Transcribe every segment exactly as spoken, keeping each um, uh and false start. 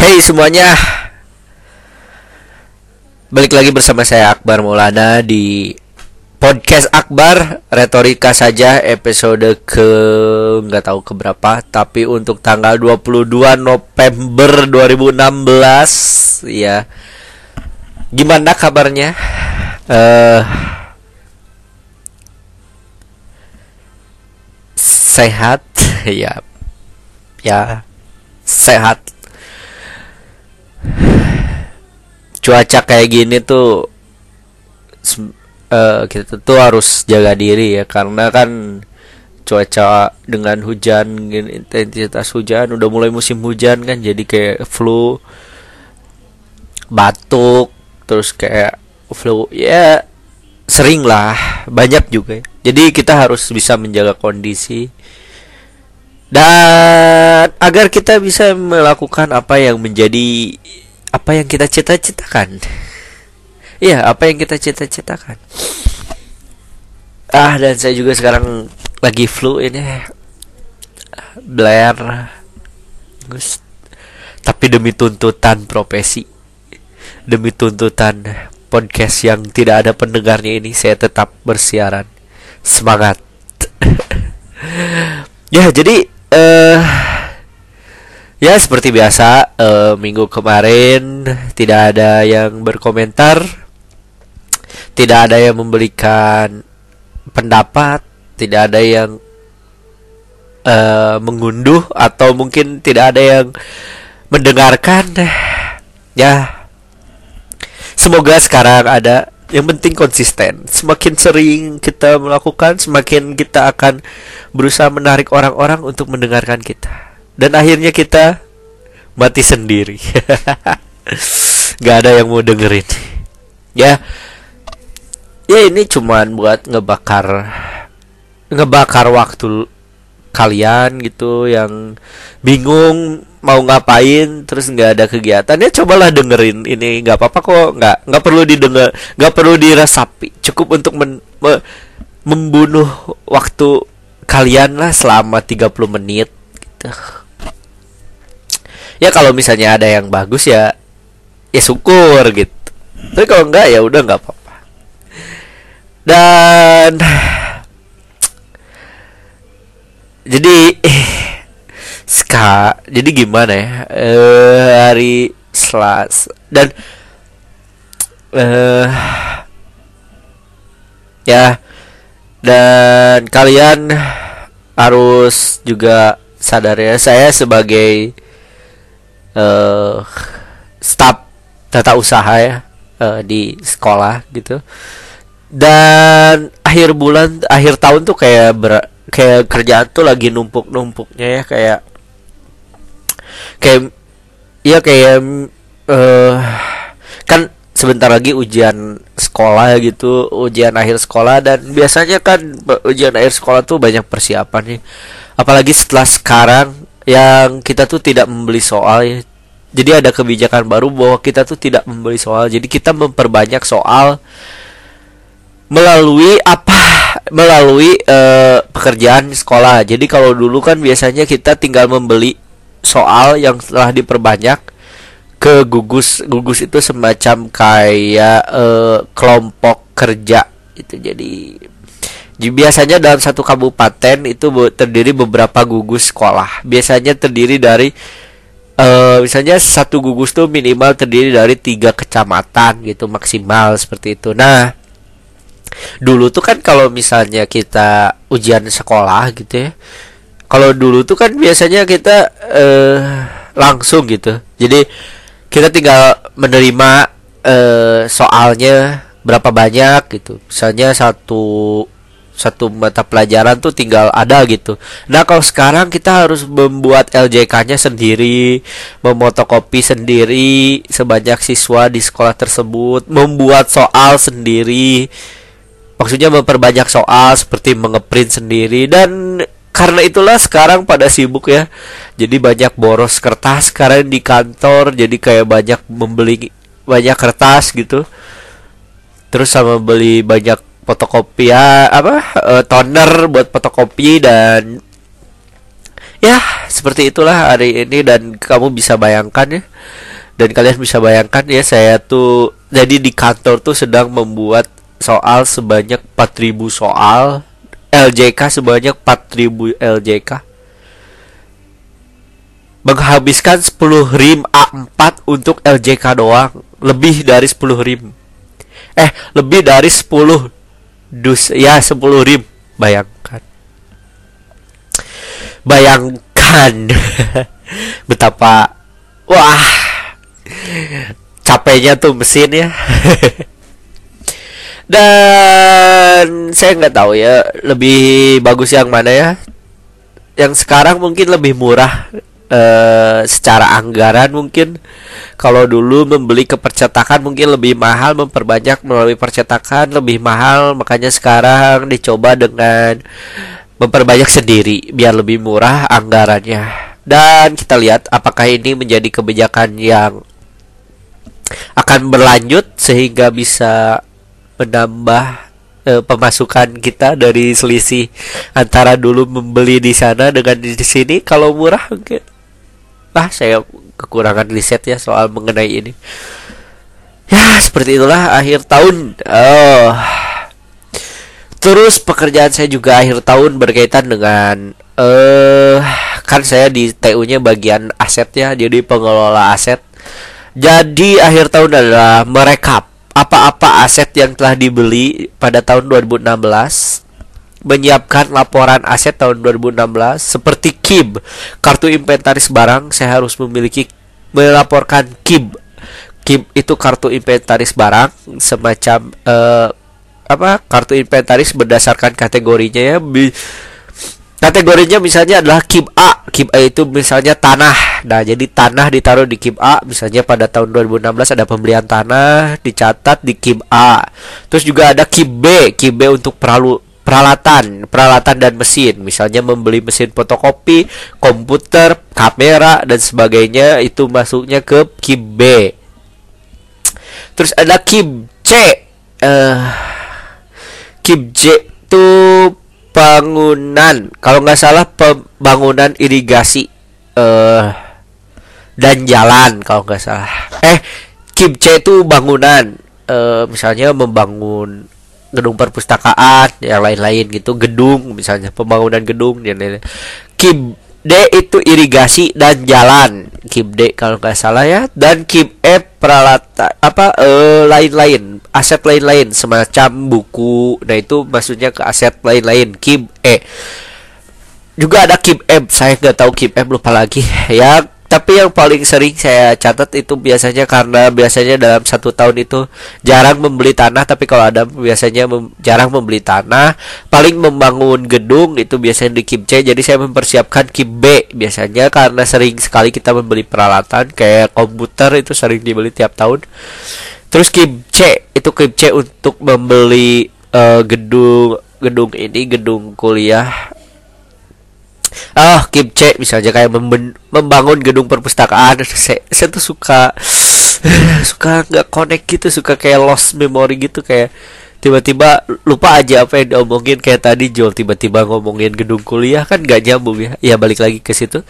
Hey semuanya, balik lagi bersama saya Akbar Maulana di Podcast Akbar Retorika Saja episode ke nggak tahu keberapa, tapi untuk tanggal dua puluh dua November dua ribu enam belas ya. Gimana kabarnya? Uh, sehat ya, ya sehat. Cuaca kayak gini tuh uh, kita tuh harus jaga diri ya, karena kan cuaca dengan hujan, intensitas hujan, udah mulai musim hujan kan, jadi kayak flu, batuk, terus kayak flu ya, sering lah, banyak juga ya. Jadi kita harus bisa menjaga kondisi dan agar kita bisa melakukan apa yang menjadi apa yang kita cita-citakan. Iya, apa yang kita cita-citakan. Ah, dan saya juga sekarang lagi flu ini. Blair. Gus. Tapi demi tuntutan profesi, demi tuntutan podcast yang tidak ada pendengarnya ini, saya tetap bersiaran. Semangat. Ya, jadi eh uh, ya seperti biasa, uh, minggu kemarin tidak ada yang berkomentar, tidak ada yang memberikan pendapat, tidak ada yang uh, mengunduh, atau mungkin tidak ada yang mendengarkan. Ya, semoga sekarang ada. Yang penting konsisten. Semakin sering kita melakukan, semakin kita akan berusaha menarik orang-orang untuk mendengarkan kita. Dan akhirnya kita mati sendiri. Gak ada yang mau dengerin. Ya, ya ini cuman buat ngebakar, ngebakar waktu kalian gitu, yang bingung mau ngapain, terus gak ada kegiatan. Ya cobalah dengerin ini, gak apa-apa kok. Gak, gak perlu didengar, gak perlu dirasapi. Cukup untuk men, me, membunuh waktu kalian lah selama tiga puluh menit gitu. Ya kalau misalnya ada yang bagus ya, ya syukur gitu. Tapi kalau enggak ya udah enggak apa-apa. Dan jadi eh, ska, jadi gimana ya? Eh, hari Selasa dan eh ya, dan kalian harus juga sadar ya, saya sebagai Uh, staf tata usaha ya, uh, di sekolah gitu, dan akhir bulan akhir tahun tuh kayak ber, kayak kerjaan tuh lagi numpuk-numpuknya ya, kayak kayak ya kayak uh, kan sebentar lagi ujian sekolah gitu, ujian akhir sekolah, dan biasanya kan ujian akhir sekolah tuh banyak persiapannya, apalagi setelah sekarang yang kita tuh tidak membeli soal ya. Jadi ada kebijakan baru bahwa kita tuh tidak membeli soal. Jadi kita memperbanyak soal melalui apa? Melalui uh, pekerjaan sekolah. Jadi kalau dulu kan biasanya kita tinggal membeli soal yang telah diperbanyak ke gugus. Gugus itu semacam kayak uh, kelompok kerja itu. Jadi biasanya dalam satu kabupaten itu terdiri beberapa gugus sekolah. Biasanya terdiri dari uh, misalnya satu gugus tuh minimal terdiri dari tiga kecamatan gitu, maksimal seperti itu. Nah, dulu tuh kan kalau misalnya kita ujian sekolah gitu ya, kalau dulu tuh kan biasanya kita uh, langsung gitu. Jadi kita tinggal menerima uh, soalnya berapa banyak gitu. Misalnya satu satu mata pelajaran tuh tinggal ada gitu. Nah kalau sekarang kita harus membuat L J K-nya sendiri, memotokopi sendiri sebanyak siswa di sekolah tersebut, membuat soal sendiri, maksudnya memperbanyak soal seperti mengeprint sendiri. Dan karena itulah sekarang pada sibuk ya, jadi banyak boros kertas sekarang di kantor, jadi kayak banyak membeli banyak kertas gitu, terus sama beli banyak fotokopi ya, apa e, toner buat fotokopi dan Ya, seperti itulah hari ini, dan kamu bisa bayangkan ya. Dan kalian bisa bayangkan ya, saya tuh jadi di kantor tuh sedang membuat soal sebanyak empat ribu soal L J K, sebanyak empat ribu L J K. Menghabiskan sepuluh rim A empat untuk L J K doang, lebih dari sepuluh rim. Eh, lebih dari sepuluh dus, ya sepuluh rim, bayangkan. Bayangkan betapa wah capeknya tuh mesin ya. Dan saya nggak tahu ya lebih bagus yang mana ya. Yang sekarang mungkin lebih murah eh, secara anggaran mungkin. Kalau dulu membeli ke percetakan mungkin lebih mahal, memperbanyak melalui percetakan lebih mahal. Makanya sekarang dicoba dengan memperbanyak sendiri biar lebih murah anggarannya. Dan kita lihat apakah ini menjadi kebijakan yang akan berlanjut sehingga bisa menambah e, pemasukan kita dari selisih antara dulu membeli di sana dengan di sini kalau murah mungkin. Nah, saya kekurangan riset ya soal mengenai ini. Ya, seperti itulah akhir tahun. Oh. Terus pekerjaan saya juga akhir tahun berkaitan dengan eh uh, kan saya di T U-nya bagian asetnya, jadi pengelola aset. Jadi akhir tahun adalah merekap apa-apa aset yang telah dibeli pada tahun dua ribu enam belas, menyiapkan laporan aset tahun dua ribu enam belas seperti K I B, kartu inventaris barang. Saya harus memiliki melaporkan K I B. K I B itu kartu inventaris barang, semacam eh uh, apa kartu inventaris berdasarkan kategorinya ya. Bi- kategorinya misalnya adalah K I B A. K I B A itu misalnya tanah. Nah, jadi tanah ditaruh di K I B A. Misalnya pada tahun dua ribu enam belas ada pembelian tanah, dicatat di K I B A. Terus juga ada K I B B. K I B B untuk peralu peralatan, peralatan dan mesin. Misalnya membeli mesin fotokopi, komputer, kamera dan sebagainya, itu masuknya ke K I B B. Terus ada K I B C. Uh, K I B J itu bangunan, kalau nggak salah pembangunan irigasi uh, dan jalan kalau nggak salah. Eh, K I B C itu bangunan, uh, misalnya membangun gedung perpustakaan, yang lain-lain gitu, gedung misalnya pembangunan gedung dan lain-lain. K I B D itu irigasi dan jalan, K I B D kalau nggak salah ya, dan K I B F peralatan apa uh, lain-lain, aset lain-lain semacam buku. Nah, itu maksudnya ke aset lain-lain K I B E. Juga ada K I B M, saya nggak tahu K I B M, lupa lagi ya. Tapi yang paling sering saya catat itu biasanya, karena biasanya dalam satu tahun itu jarang membeli tanah, tapi kalau ada biasanya mem- jarang membeli tanah, paling membangun gedung itu biasanya di K I B C. Jadi saya mempersiapkan K I B B biasanya, karena sering sekali kita membeli peralatan kayak komputer, itu sering dibeli tiap tahun. Terus K I B C itu K I B C untuk membeli uh, gedung gedung ini gedung kuliah. Oh, K I B C misalnya kayak memben- membangun gedung perpustakaan. Saya, saya tuh suka suka nggak connect gitu, suka kayak lost memory gitu, kayak tiba-tiba lupa aja apa yang diomongin. Kayak tadi Joel tiba-tiba ngomongin gedung kuliah, kan nggak nyambung ya. Ya balik lagi ke situ.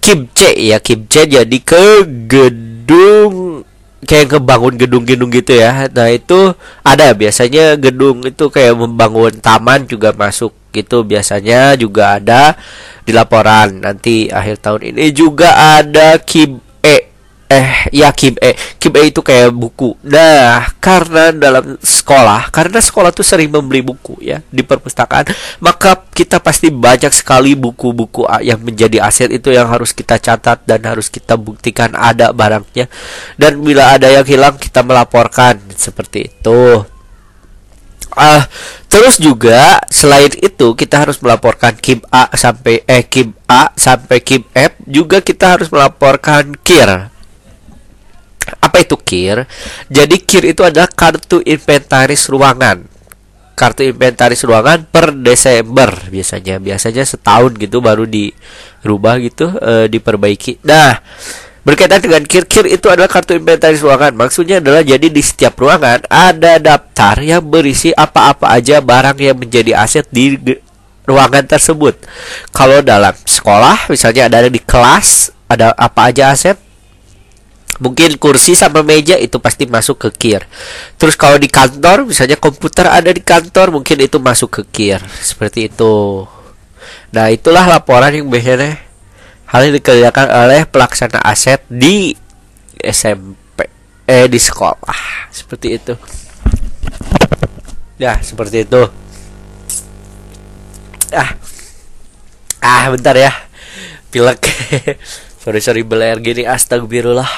K I B C ya, K I B C jadi ke gedung, kayak ngebangun gedung-gedung gitu ya. Nah, itu ada biasanya gedung itu kayak membangun taman juga masuk gitu. Biasanya juga ada di laporan nanti akhir tahun ini. Juga ada K I B E. Eh, ya K I B E. K I B E itu kayak buku. Nah, karena dalam sekolah, karena sekolah tuh sering membeli buku ya di perpustakaan, maka kita pasti banyak sekali buku-buku yang menjadi aset itu yang harus kita catat dan harus kita buktikan ada barangnya. Dan bila ada yang hilang kita melaporkan, seperti itu. Uh, terus juga selain itu kita harus melaporkan K I B A sampai eh K I B A sampai K I B F. Juga kita harus melaporkan K I R. Apa itu K I R? Jadi K I R itu adalah kartu inventaris ruangan. Kartu inventaris ruangan per Desember biasanya. Biasanya setahun gitu baru dirubah gitu, uh, diperbaiki. Nah, berkaitan dengan K I R, K I R itu adalah kartu inventaris ruangan. Maksudnya adalah jadi di setiap ruangan ada daftar yang berisi apa-apa aja barang yang menjadi aset di ruangan tersebut. Kalau dalam sekolah misalnya ada, ada di kelas, ada apa aja aset, mungkin kursi sama meja itu pasti masuk ke K I R. Terus kalau di kantor misalnya komputer ada di kantor, mungkin itu masuk ke K I R. Seperti itu. Nah, itulah laporan yang biasanya hal yang dikerjakan oleh pelaksana aset di S M P, eh di sekolah. Seperti itu. Ya, seperti itu. Ah. Ah, bentar ya. Pilek. Sorry sorry beler gini, astagfirullah.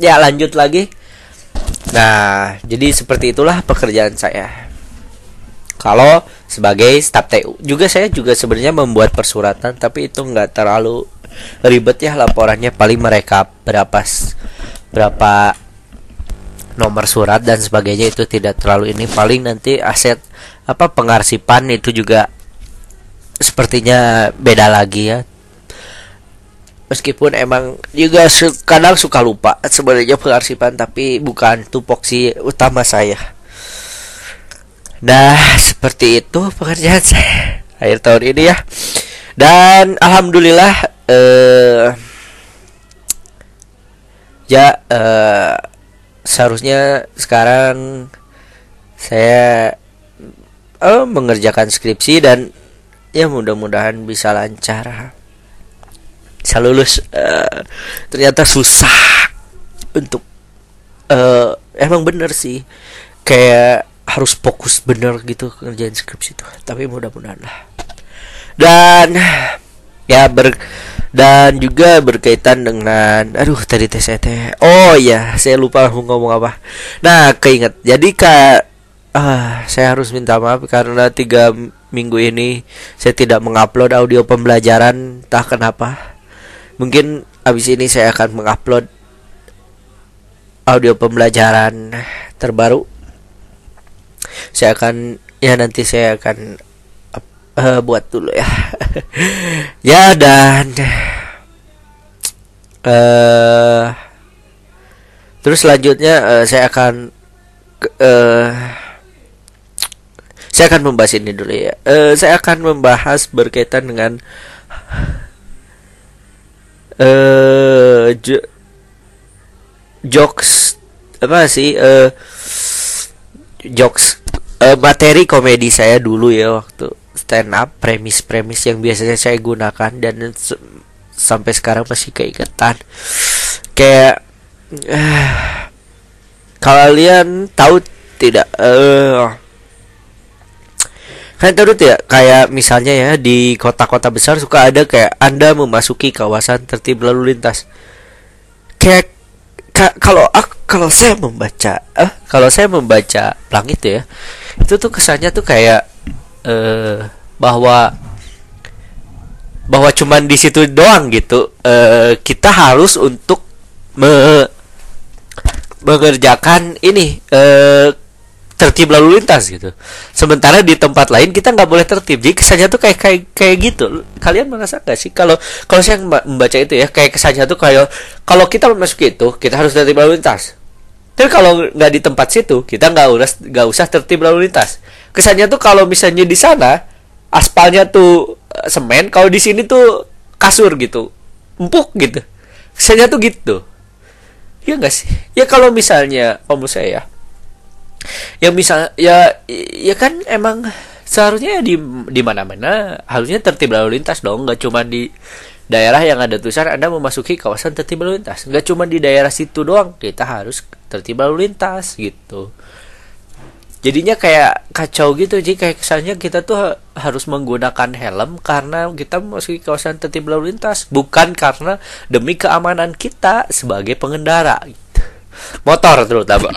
Ya, lanjut lagi. Nah, jadi seperti itulah pekerjaan saya. Kalau sebagai staf T U, juga saya juga sebenarnya membuat persuratan, tapi itu nggak terlalu ribet ya laporannya. Paling mereka berapa berapa nomor surat dan sebagainya, itu tidak terlalu ini. Paling nanti aset apa pengarsipan itu juga sepertinya beda lagi ya. Meskipun emang juga kadang suka lupa sebenarnya pengarsipan, tapi bukan tupoksi utama saya. Nah, seperti itu pekerjaan saya akhir tahun ini ya. Dan alhamdulillah eh, ya eh, seharusnya sekarang saya eh, mengerjakan skripsi, dan ya mudah-mudahan bisa lancar. Bisa lulus. Uh, ternyata susah untuk uh, emang bener sih, kayak harus fokus bener gitu kerjaan skripsi itu, tapi mudah-mudahan lah. Dan ya ber dan juga berkaitan dengan aduh tadi teh saya teh oh ya saya lupa mau ngomong apa. Nah, keinget. Jadi kak uh, saya harus minta maaf karena tiga minggu ini saya tidak mengupload audio pembelajaran, entah kenapa. Mungkin abis ini saya akan mengupload audio pembelajaran terbaru. Saya akan ya nanti saya akan uh, buat dulu ya. Ya, dan uh, terus selanjutnya uh, saya akan uh, saya akan membahas ini dulu ya. Uh, saya akan membahas berkaitan dengan Uh, jo- jokes apa sih uh, jokes uh, materi komedi saya dulu ya waktu stand up, premis-premis yang biasanya saya gunakan, dan se- sampai sekarang masih keingetan. Kayak uh, kalian tahu tidak uh, kan tahu ya, kayak misalnya ya di kota-kota besar suka ada kayak Anda memasuki kawasan tertib lalu lintas. Kayak ka, kalau aku, kalau saya membaca eh, kalau saya membaca Langit ya, itu tuh kesannya tuh kayak eh, bahwa bahwa cuman di situ doang gitu. Eh, kita harus untuk me- mengerjakan ini eh, tertib lalu lintas gitu. Sementara di tempat lain kita nggak boleh tertib. Jadi kesannya tuh kayak kayak kayak gitu. Kalian merasa nggak sih? Kalau kalau saya membaca itu ya, kayak kesannya tuh kayak kalau kita masuk itu kita harus tertib lalu lintas. Tapi kalau nggak di tempat situ kita nggak usah nggak usah tertib lalu lintas. Kesannya tuh kalau misalnya di sana aspalnya tuh semen, kalau di sini tuh kasur gitu, empuk gitu. Kesannya tuh gitu. Ya nggak sih? Ya kalau misalnya kamu saya ya, ya misal ya ya kan emang seharusnya di di mana-mana harusnya tertib lalu lintas dong, nggak cuma di daerah yang ada tulisan Anda memasuki kawasan tertib lalu lintas, nggak cuma di daerah situ doang kita harus tertib lalu lintas gitu. Jadinya kayak kacau gitu. Jadi kayak kesannya kita tuh harus menggunakan helm karena kita memasuki kawasan tertib lalu lintas, bukan karena demi keamanan kita sebagai pengendara gitu. Motor terutama.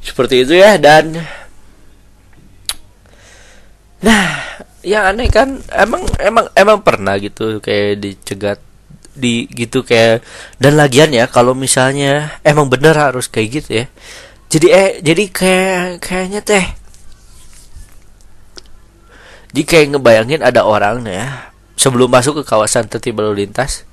Seperti itu ya. Dan nah, yang aneh kan emang emang emang pernah gitu kayak dicegat di gitu kayak, dan lagian ya kalau misalnya emang bener harus kayak gitu ya. Jadi eh jadi kayak kayaknya teh jadi kayak ngebayangin ada orang ya sebelum masuk ke kawasan tertib lalu lintas,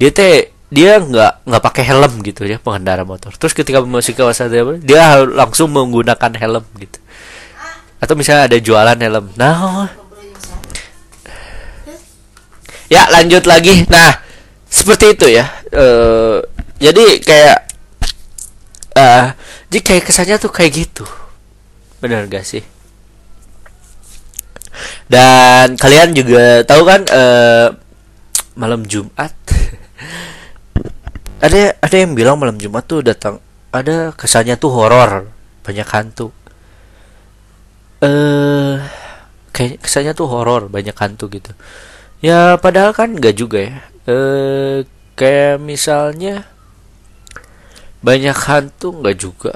dia teh dia nggak nggak pakai helm gitu ya, pengendara motor. Terus ketika memasuki kawasan dia dia langsung menggunakan helm gitu. Atau misalnya ada jualan helm. Nah. Ya, lanjut lagi. Nah, seperti itu ya. Uh, jadi kayak uh, jadi kayak kesannya tuh kayak gitu. Benar gak sih? Dan kalian juga tahu kan uh, malam Jumat ada ada yang bilang malam Jumat tuh datang ada kesannya tuh horor, banyak hantu. Eh uh, kayak kesannya tuh horor, banyak hantu gitu. Ya padahal kan enggak juga ya. Uh, kayak misalnya banyak hantu enggak juga.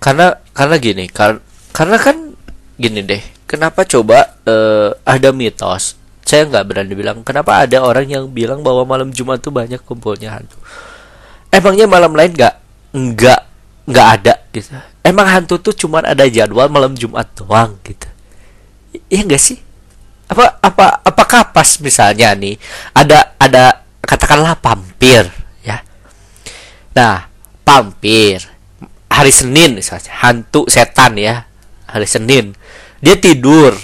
Karena karena gini, kar- karena kan gini deh. Kenapa coba uh, ada mitos? Saya nggak berani bilang. Kenapa ada orang yang bilang bahwa malam Jumat tuh banyak kumpulnya hantu? Emangnya malam lain nggak nggak nggak ada gitu? Emang hantu tuh cuman ada jadwal malam Jumat doang gitu? Iya nggak sih? Apa apa apakah pas misalnya nih ada ada katakanlah pampir ya? Nah pampir hari Senin misalnya hantu setan ya hari Senin. Dia tidur.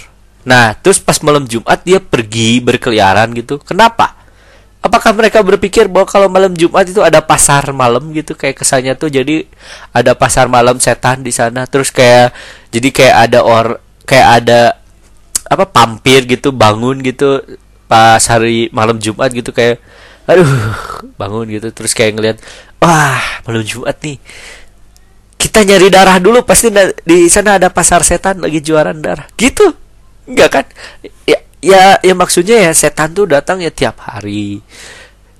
Nah, terus pas malam Jumat dia pergi berkeliaran gitu. Kenapa? Apakah mereka berpikir bahwa kalau malam Jumat itu ada pasar malam gitu kayak kesannya tuh jadi ada pasar malam setan di sana. Terus kayak jadi kayak ada or kayak ada apa pampir gitu bangun gitu pas hari malam Jumat gitu kayak aduh bangun gitu terus kayak ngelihat wah malam Jumat nih. Kita nyari darah dulu pasti na- di sana ada pasar setan lagi jualan darah. Gitu. Enggak kan? Ya ya, ya maksudnya ya setan tuh datang ya tiap hari.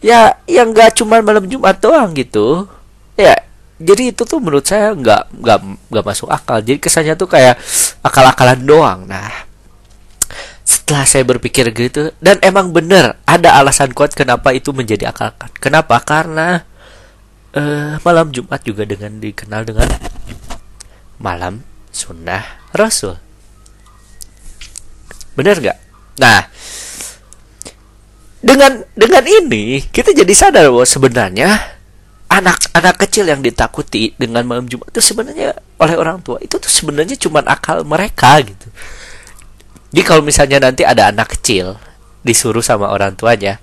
Ya yang enggak cuma malam Jumat doang gitu. Ya, jadi itu tuh menurut saya enggak enggak enggak masuk akal. Jadi kesannya tuh kayak akal-akalan doang. Nah, setelah saya berpikir gitu dan emang bener ada alasan kuat kenapa itu menjadi akal-akalan. Kenapa? Karena Uh, malam Jumat juga dengan dikenal dengan malam sunnah Rasul. Bener nggak? Nah, dengan dengan ini kita jadi sadar bahwa sebenarnya anak-anak kecil yang ditakuti dengan malam Jumat itu sebenarnya oleh orang tua itu tuh sebenarnya cuma akal mereka gitu. Jadi kalau misalnya nanti ada anak kecil disuruh sama orang tuanya,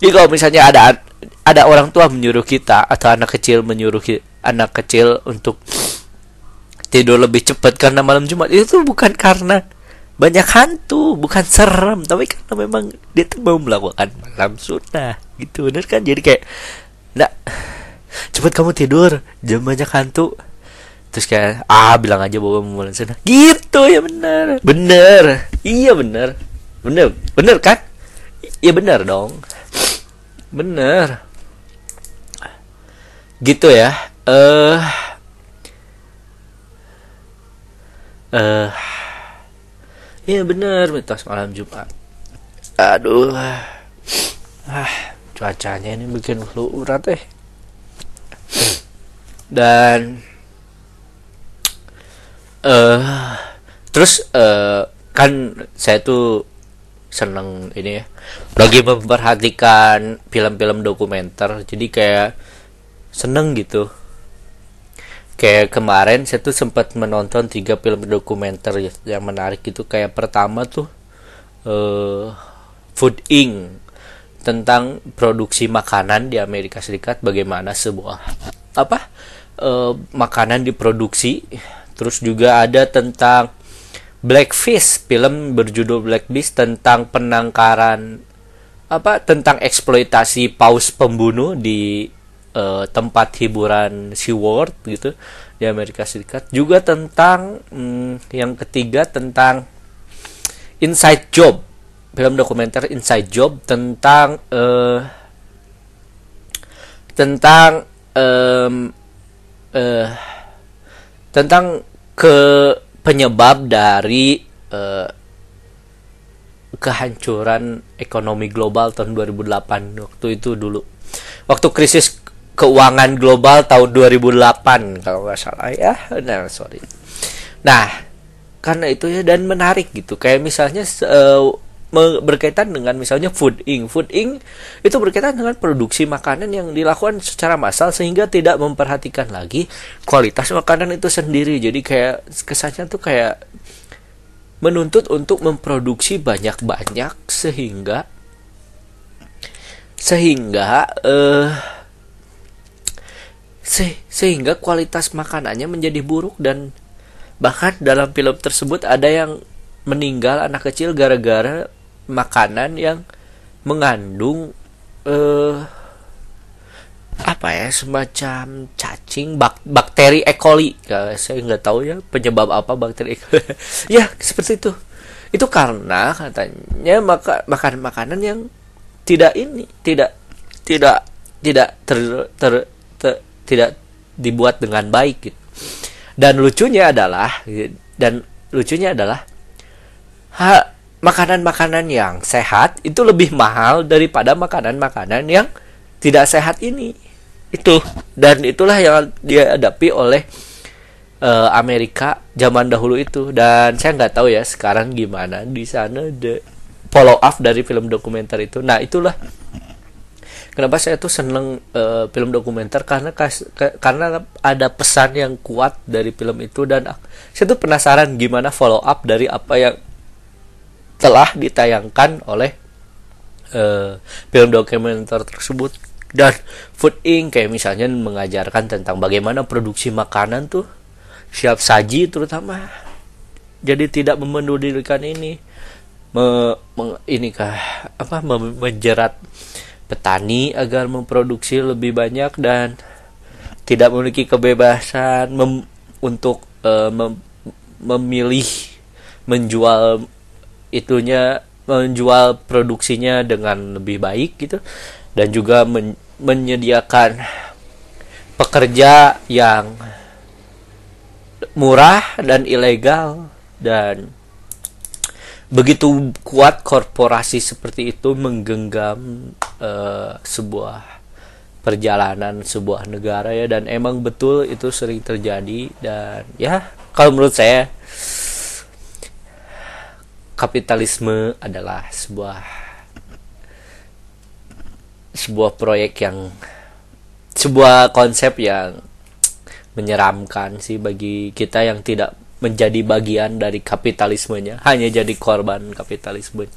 jadi kalau misalnya ada an- ada orang tua menyuruh kita atau anak kecil menyuruh ki- anak kecil untuk tidur lebih cepat karena malam Jumat itu bukan karena banyak hantu, bukan serem, tapi karena memang dia tuh mau melakukan malam sunnah gitu, bener kan? Jadi kayak nak cepat kamu tidur jam banyak hantu, terus kayak ah bilang aja bahwa mau malam sunnah gitu ya bener bener iya bener bener bener kan iya bener dong bener gitu ya. Eh uh, eh uh, iya bener mitos malam Jumat. Aduh, ah cuacanya ini bikin flu urat eh. Dan eh uh, terus uh, kan saya tuh seneng ini ya lagi memperhatikan film-film dokumenter, jadi kayak seneng gitu. Kayak kemarin saya tuh sempat menonton tiga film dokumenter ya, yang menarik gitu. Kayak pertama tuh uh, Food, Incorporated tentang produksi makanan di Amerika Serikat, bagaimana sebuah apa uh, makanan diproduksi. Terus juga ada tentang Blackfish, film berjudul Blackfish tentang penangkaran apa tentang eksploitasi paus pembunuh di uh, tempat hiburan SeaWorld gitu di Amerika Serikat. Juga tentang hmm, yang ketiga tentang Inside Job, film dokumenter Inside Job tentang uh, tentang um, uh, tentang ke penyebab dari uh, kehancuran ekonomi global tahun dua ribu delapan. Waktu itu dulu waktu krisis keuangan global tahun dua ribu delapan kalau nggak salah ya. Nah sorry. Nah karena itu ya dan menarik gitu. Kayak misalnya uh, berkaitan dengan misalnya Food, Incorporated Food, Incorporated itu berkaitan dengan produksi makanan yang dilakukan secara massal sehingga tidak memperhatikan lagi kualitas makanan itu sendiri. Jadi kayak kesannya tuh kayak menuntut untuk memproduksi banyak-banyak sehingga sehingga eh uh, Se- sehingga kualitas makanannya menjadi buruk, dan bahkan dalam film tersebut ada yang meninggal anak kecil gara-gara makanan yang mengandung eh, apa ya semacam cacing bak- bakteri E. coli. Nah, saya nggak tahu ya penyebab apa bakteri E. coli. Ya seperti itu. Itu karena katanya maka makan makanan yang tidak ini tidak tidak tidak ter, ter, ter tidak dibuat dengan baik gitu. Dan lucunya adalah dan lucunya adalah ha, makanan-makanan yang sehat itu lebih mahal daripada makanan-makanan yang tidak sehat ini. Itu dan itulah yang dihadapi oleh uh, Amerika zaman dahulu itu, dan saya nggak tahu ya sekarang gimana di sana, the follow up dari film dokumenter itu. Nah, itulah kenapa saya tuh seneng uh, film dokumenter karena kas, ke, karena ada pesan yang kuat dari film itu, dan saya tuh penasaran gimana follow up dari apa yang telah ditayangkan oleh uh, film dokumenter tersebut. Dan Food, Incorporated kayak misalnya mengajarkan tentang bagaimana produksi makanan tuh siap saji terutama, jadi tidak memedulikan ini me, me, ini kah apa me, menjerat petani agar memproduksi lebih banyak dan tidak memiliki kebebasan mem- untuk uh, mem- memilih menjual itunya menjual produksinya dengan lebih baik gitu, dan juga men- menyediakan pekerja yang murah dan ilegal. Dan begitu kuat korporasi seperti itu menggenggam uh, sebuah perjalanan sebuah negara ya, dan emang betul itu sering terjadi. Dan ya kalau menurut saya kapitalisme adalah sebuah sebuah proyek yang sebuah konsep yang menyeramkan sih bagi kita yang tidak menjadi bagian dari kapitalismenya, hanya jadi korban kapitalisme,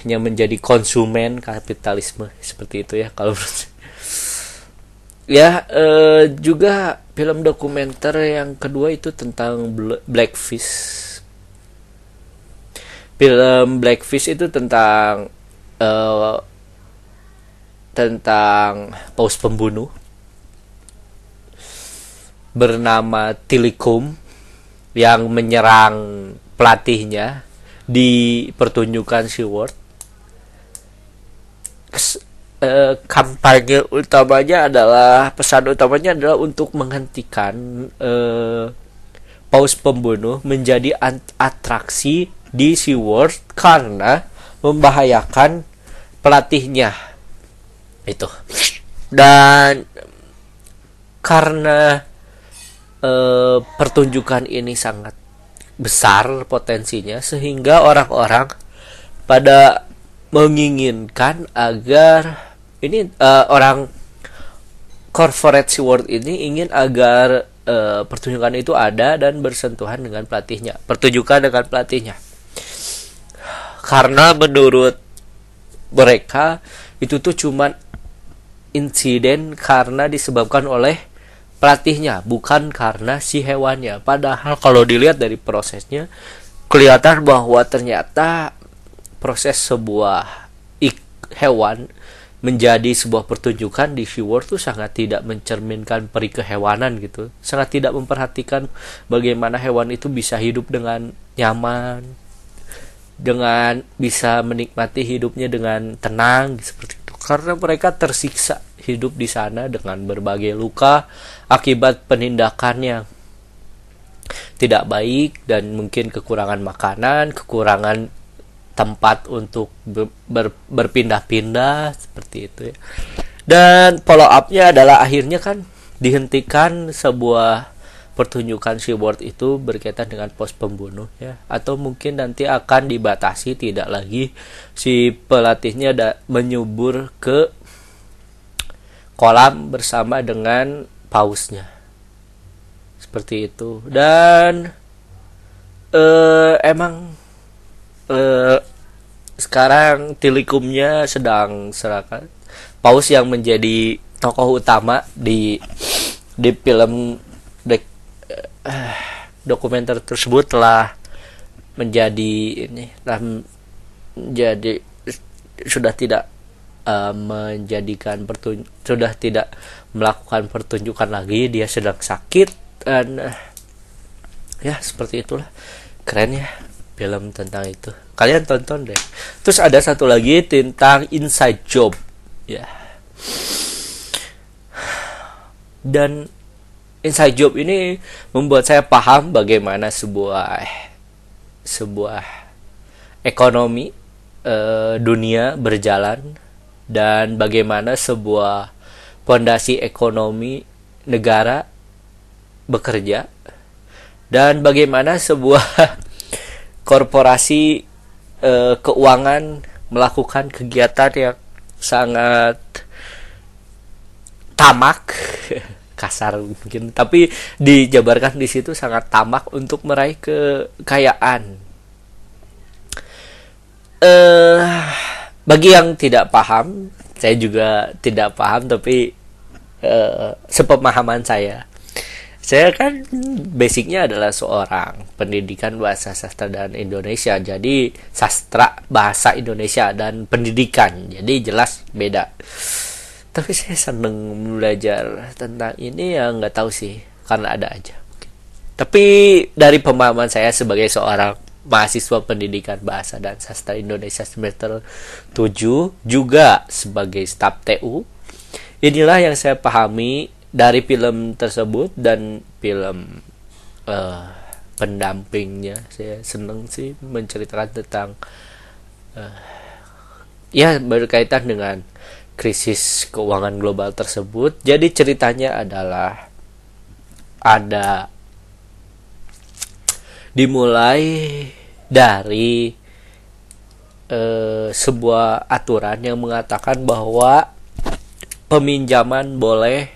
hanya menjadi konsumen kapitalisme, seperti itu ya kalau ya. E, juga film dokumenter yang kedua itu tentang Blackfish. Film Blackfish itu tentang e, tentang paus pembunuh bernama Tilikum yang menyerang pelatihnya di pertunjukan SeaWorld. Eh, kampanye utamanya adalah pesan utamanya adalah untuk menghentikan eh, paus pembunuh menjadi atraksi di SeaWorld karena membahayakan pelatihnya itu. Dan karena Uh, pertunjukan ini sangat besar potensinya, sehingga orang-orang pada menginginkan agar ini uh, orang corporate SeaWorld ini ingin agar uh, pertunjukan itu ada dan bersentuhan dengan pelatihnya, pertunjukan dengan pelatihnya, karena menurut mereka itu tuh cuman insiden karena disebabkan oleh pelatihnya, bukan karena si hewannya. Padahal kalau dilihat dari prosesnya kelihatan bahwa ternyata proses sebuah ik- hewan menjadi sebuah pertunjukan di SeaWorld itu sangat tidak mencerminkan peri kehewanan gitu, sangat tidak memperhatikan bagaimana hewan itu bisa hidup dengan nyaman, dengan bisa menikmati hidupnya dengan tenang seperti itu, karena mereka tersiksa hidup di sana dengan berbagai luka akibat penindakan yang tidak baik, dan mungkin kekurangan makanan, kekurangan tempat untuk ber, ber, berpindah-pindah seperti itu ya. Dan follow up-nya adalah akhirnya kan dihentikan sebuah pertunjukan SeaWorld itu berkaitan dengan pos pembunuh ya, atau mungkin nanti akan dibatasi, tidak lagi si pelatihnya da- menyubur ke kolam bersama dengan pausnya seperti itu. Dan uh, emang uh, sekarang Tilikumnya sedang serahkan paus yang menjadi tokoh utama di di film dek, eh, dokumenter tersebut telah menjadi ini telah menjadi sudah tidak uh, menjadikan pertun sudah tidak melakukan pertunjukan lagi, dia sedang sakit dan uh, ya seperti itulah. Keren ya film tentang itu, kalian tonton deh. Terus ada satu lagi tentang Inside Job ya. Dan Inside Job ini membuat saya paham bagaimana sebuah sebuah ekonomi e, dunia berjalan dan bagaimana sebuah fondasi ekonomi negara bekerja dan bagaimana sebuah korporasi e, keuangan melakukan kegiatan yang sangat tamak kasar mungkin, tapi dijabarkan di situ sangat tamak untuk meraih kekayaan. Eh, bagi yang tidak paham, saya juga tidak paham, tapi eh, sepemahaman saya, saya kan basicnya adalah seorang pendidikan bahasa sastra dan Indonesia, jadi sastra bahasa Indonesia dan pendidikan, jadi jelas beda. Tapi saya seneng belajar tentang ini ya, nggak tahu sih karena ada aja. Tapi dari pemahaman saya sebagai seorang mahasiswa pendidikan bahasa dan sastra Indonesia semester tujuh juga sebagai staf T U, inilah yang saya pahami dari film tersebut dan film uh, pendampingnya. Saya seneng sih menceritakan tentang uh, ya berkaitan dengan krisis keuangan global tersebut. Jadi ceritanya adalah ada dimulai dari e, sebuah aturan yang mengatakan bahwa peminjaman boleh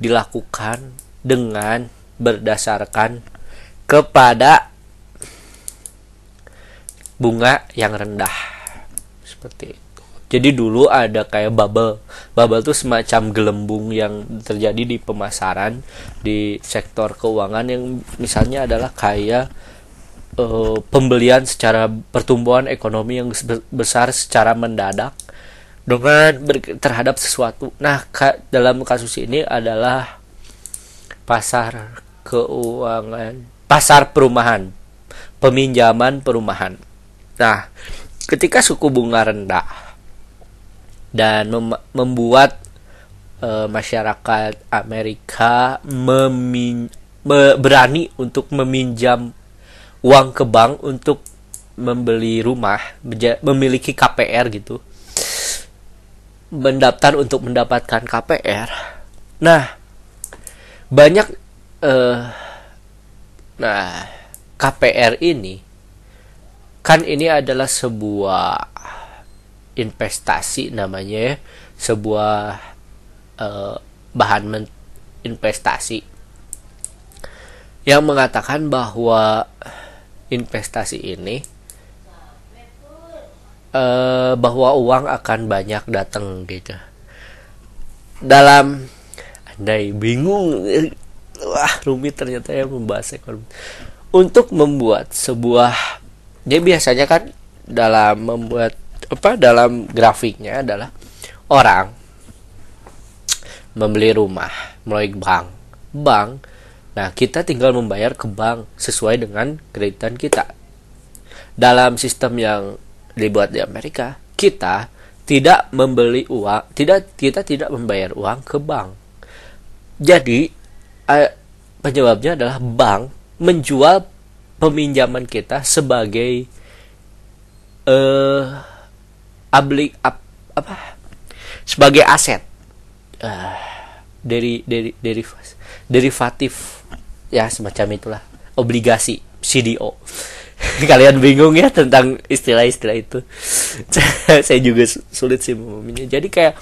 dilakukan dengan berdasarkan kepada bunga yang rendah seperti itu. Jadi dulu ada kayak bubble. Bubble itu semacam gelembung yang terjadi di pemasaran, di sektor keuangan, yang misalnya adalah kayak uh, pembelian secara pertumbuhan ekonomi yang besar secara mendadak dengan ber- terhadap sesuatu. Nah, ka- dalam kasus ini adalah pasar keuangan, pasar perumahan, peminjaman perumahan. Nah, ketika suku bunga rendah dan mem- membuat e, masyarakat Amerika memin- me- berani untuk meminjam uang ke bank untuk membeli rumah, beja- memiliki K P R gitu, mendaftar untuk mendapatkan K P R. Nah, banyak e, nah K P R ini kan ini adalah sebuah investasi namanya ya, sebuah uh, bahan men- investasi yang mengatakan bahwa investasi ini uh, bahwa uang akan banyak datang gitu. Dalam andai bingung, wah rumit ternyata ya membahas ekonomi. Untuk membuat sebuah, dia biasanya kan dalam membuat apa dalam grafiknya adalah orang membeli rumah melalui bank. Bank. Nah, kita tinggal membayar ke bank sesuai dengan kreditan kita. Dalam sistem yang dibuat di Amerika, kita tidak membeli uang, tidak kita tidak membayar uang ke bank. Jadi, penyebabnya adalah bank menjual peminjaman kita sebagai eh uh, Abli, ab, apa sebagai aset uh, dari dari derivatif ya semacam itulah, obligasi C D O. Kalian bingung ya tentang istilah-istilah itu. Saya juga sulit sih memahaminya. Jadi kayak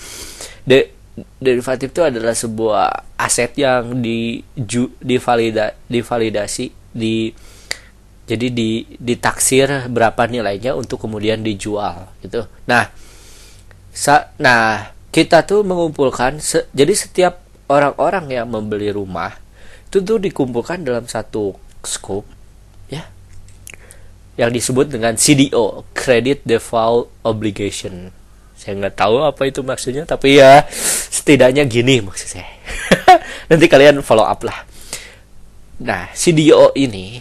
de, derivatif itu adalah sebuah aset yang di ju, divalida, divalidasi di jadi di ditaksir berapa nilainya untuk kemudian dijual gitu. Nah, sa, nah kita tuh mengumpulkan se, jadi setiap orang-orang yang membeli rumah itu tuh dikumpulkan dalam satu scoop ya, yang disebut dengan C D O, Credit Default Obligation. Saya nggak tahu apa itu maksudnya, tapi ya setidaknya gini maksud saya. Nanti kalian follow up lah. Nah, C D O ini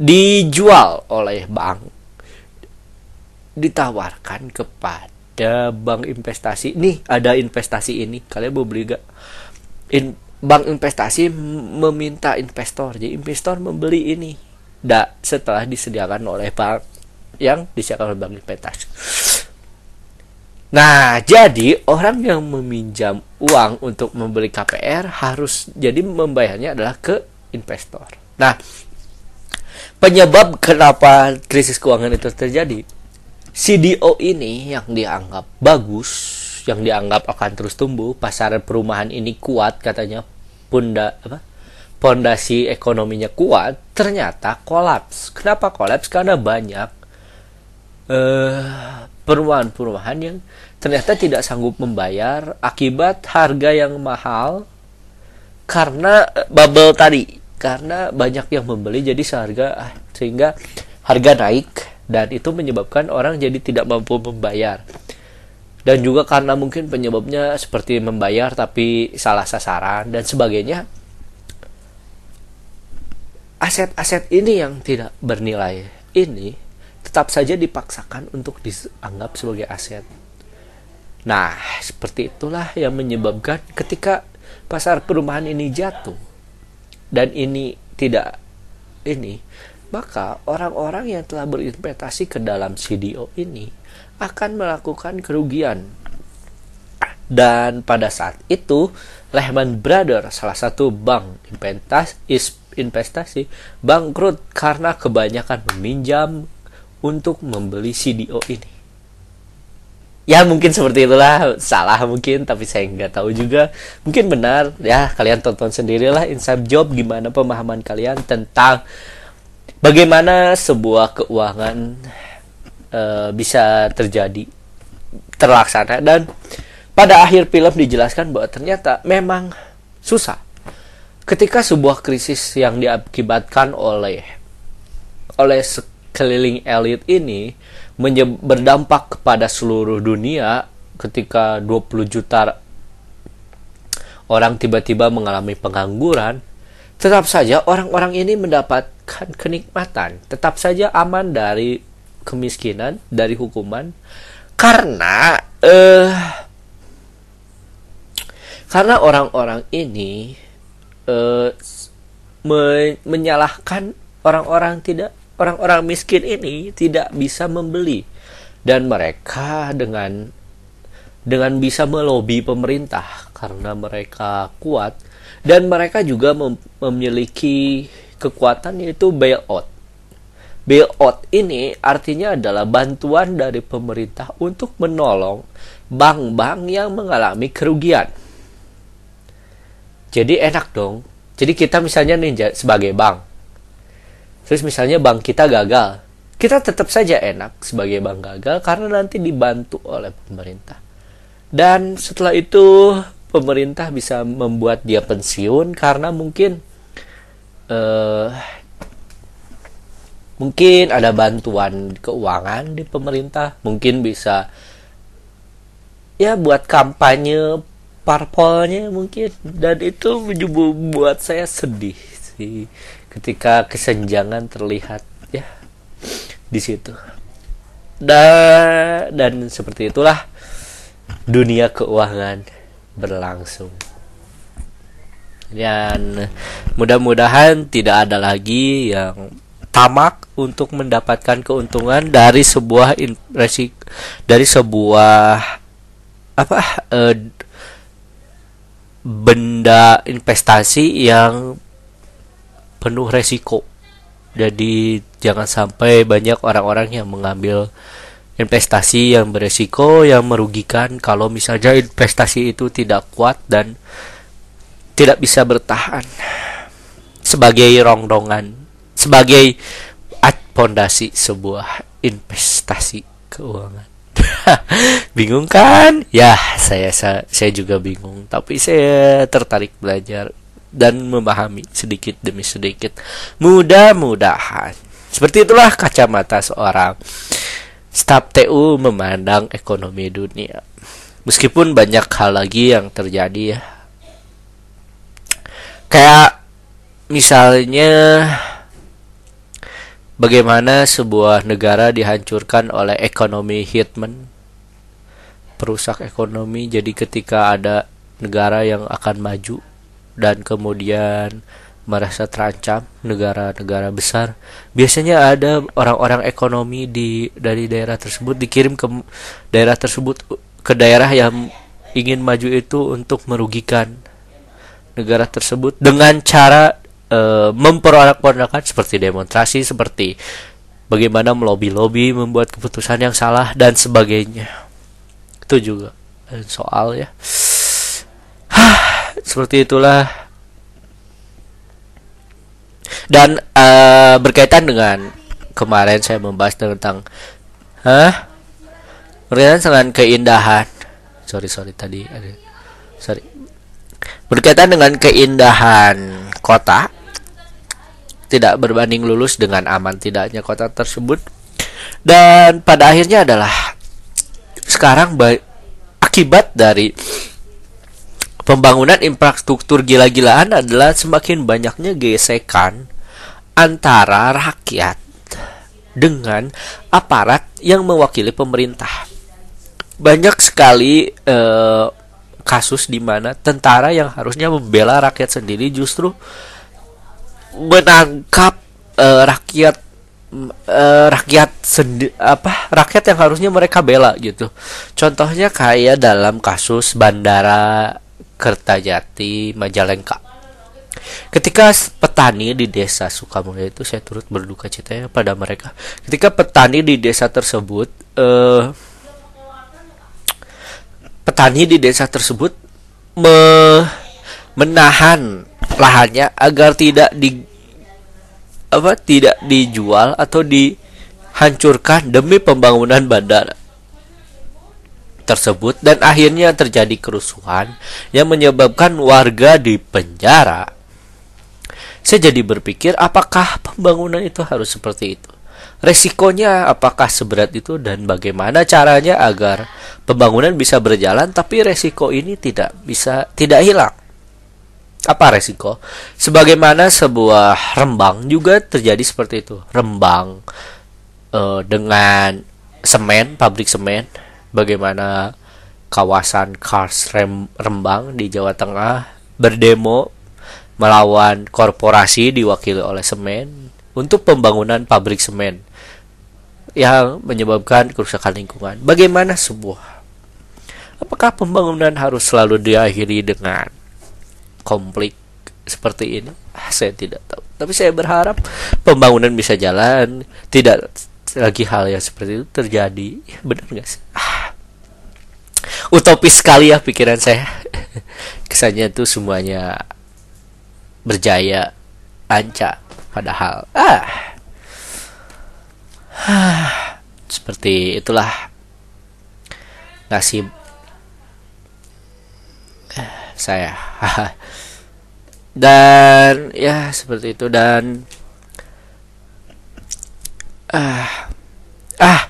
dijual oleh bank, ditawarkan kepada bank investasi. Nih, ada investasi ini, kalian mau beli gak? In, bank investasi meminta investor, jadi investor membeli ini. Dak, setelah disediakan oleh bank, yang disediakan oleh bank investasi. Nah, jadi orang yang meminjam uang untuk membeli K P R harus jadi membayarnya adalah ke investor. Nah, penyebab kenapa krisis keuangan itu terjadi, C D O ini yang dianggap bagus, yang dianggap akan terus tumbuh, pasar perumahan ini kuat katanya, bunda, apa, pondasi ekonominya kuat, ternyata kolaps. Kenapa kolaps? Karena banyak uh, perumahan-perumahan yang ternyata tidak sanggup membayar akibat harga yang mahal karena bubble tadi. Karena banyak yang membeli jadi seharga, sehingga harga naik, dan itu menyebabkan orang jadi tidak mampu membayar. Dan juga karena mungkin penyebabnya seperti membayar tapi salah sasaran dan sebagainya. Aset-aset ini yang tidak bernilai ini tetap saja dipaksakan untuk dianggap sebagai aset. Nah, seperti itulah yang menyebabkan ketika pasar perumahan ini jatuh dan ini tidak ini, maka orang-orang yang telah berinvestasi ke dalam C D O ini akan melakukan kerugian. Dan pada saat itu Lehman Brothers, salah satu bank investasi, bangkrut karena kebanyakan meminjam untuk membeli C D O ini. Ya mungkin seperti itulah, salah mungkin, tapi saya nggak tahu juga. Mungkin benar, ya kalian tonton sendirilah Inside Job gimana pemahaman kalian tentang bagaimana sebuah keuangan e, bisa terjadi, terlaksana. Dan pada akhir film dijelaskan bahwa ternyata memang susah. Ketika sebuah krisis yang diakibatkan oleh oleh sekeliling elit ini Menye- berdampak kepada seluruh dunia, ketika dua puluh juta orang tiba-tiba mengalami pengangguran, tetap saja orang-orang ini mendapatkan kenikmatan, tetap saja aman dari kemiskinan, dari hukuman, karena eh, karena orang-orang ini eh, me- menyalahkan orang-orang tidak orang-orang miskin ini tidak bisa membeli, dan mereka dengan dengan bisa melobi pemerintah karena mereka kuat, dan mereka juga mem- memiliki kekuatan yaitu bailout. Bailout ini artinya adalah bantuan dari pemerintah untuk menolong bank-bank yang mengalami kerugian. Jadi enak dong. Jadi kita misalnya nih sebagai bank, terus misalnya bank kita gagal, kita tetap saja enak sebagai bank gagal karena nanti dibantu oleh pemerintah. Dan setelah itu pemerintah bisa membuat dia pensiun karena mungkin uh, mungkin ada bantuan keuangan di pemerintah, mungkin bisa ya buat kampanye parpolnya mungkin. Dan itu membuat saya sedih sih, ketika kesenjangan terlihat ya di situ. Dan dan seperti itulah dunia keuangan berlangsung. Dan mudah-mudahan tidak ada lagi yang tamak untuk mendapatkan keuntungan dari sebuah impresi, dari sebuah apa eh, benda investasi yang penuh resiko. Jadi jangan sampai banyak orang-orang yang mengambil investasi yang beresiko, yang merugikan kalau misalnya investasi itu tidak kuat dan tidak bisa bertahan. Sebagai rongrongan, sebagai fondasi sebuah investasi keuangan. Bingung kan? Ya, saya saya juga bingung, tapi saya tertarik belajar dan memahami sedikit demi sedikit. Mudah-mudahan. Seperti itulah kacamata seorang staf T U memandang ekonomi dunia. Meskipun banyak hal lagi yang terjadi ya. Kayak misalnya bagaimana sebuah negara dihancurkan oleh ekonomi hitman, perusak ekonomi. Jadi ketika ada negara yang akan maju dan kemudian merasa terancam, negara-negara besar, biasanya ada orang-orang ekonomi di dari daerah tersebut dikirim ke daerah tersebut, ke daerah yang ingin maju itu untuk merugikan negara tersebut dengan cara Uh, memperolak-olakkan, seperti demonstrasi, seperti bagaimana melobi-lobi, membuat keputusan yang salah dan sebagainya. Itu juga soal ya. Seperti itulah. Dan uh, berkaitan dengan kemarin saya membahas tentang Hah? berkaitan dengan keindahan. Sorry sorry tadi ada. Sorry. Berkaitan dengan keindahan kota. Tidak berbanding lurus dengan aman tidaknya kota tersebut. Dan pada akhirnya adalah sekarang ba- akibat dari pembangunan infrastruktur gila-gilaan adalah semakin banyaknya gesekan antara rakyat dengan aparat yang mewakili pemerintah. Banyak sekali eh, kasus di mana tentara yang harusnya membela rakyat sendiri justru menangkap uh, rakyat uh, rakyat sendi- apa rakyat yang harusnya mereka bela gitu. Contohnya kayak dalam kasus bandara Kertajati Majalengka. Ketika petani di desa Sukamulya itu, saya turut berduka cita pada mereka. Ketika petani di desa tersebut uh, petani di desa tersebut me- menahan lahannya agar tidak di apa tidak dijual atau dihancurkan demi pembangunan bandara tersebut, dan akhirnya terjadi kerusuhan yang menyebabkan warga dipenjara. Saya jadi berpikir, apakah pembangunan itu harus seperti itu? Resikonya apakah seberat itu, dan bagaimana caranya agar pembangunan bisa berjalan tapi resiko ini tidak bisa tidak hilang? Apa resiko? Sebagaimana sebuah Rembang juga terjadi seperti itu. Rembang uh, dengan semen, pabrik semen, bagaimana kawasan Kars Rem, Rembang di Jawa Tengah berdemo melawan korporasi diwakili oleh semen untuk pembangunan pabrik semen yang menyebabkan kerusakan lingkungan. Bagaimana sebuah apakah pembangunan harus selalu diakhiri dengan konflik seperti ini? Saya tidak tahu, tapi saya berharap pembangunan bisa jalan, tidak lagi hal yang seperti itu terjadi. Benar nggak sih? Ah, utopis sekali ya pikiran saya. Kesannya tuh semuanya berjaya anca, padahal ah, ah seperti itulah nasib eh, saya. Dan ya seperti itu. Dan ah ah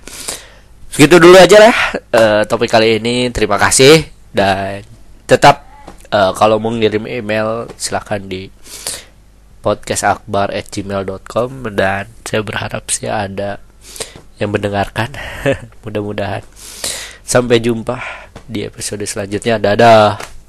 segitu dulu aja lah uh, topik kali ini. Terima kasih, dan tetap uh, kalau mau ngirim email silakan di podcast akbar at gmail dot com, dan saya berharap sih ada yang mendengarkan. Mudah-mudahan. Sampai jumpa di episode selanjutnya. Dadah.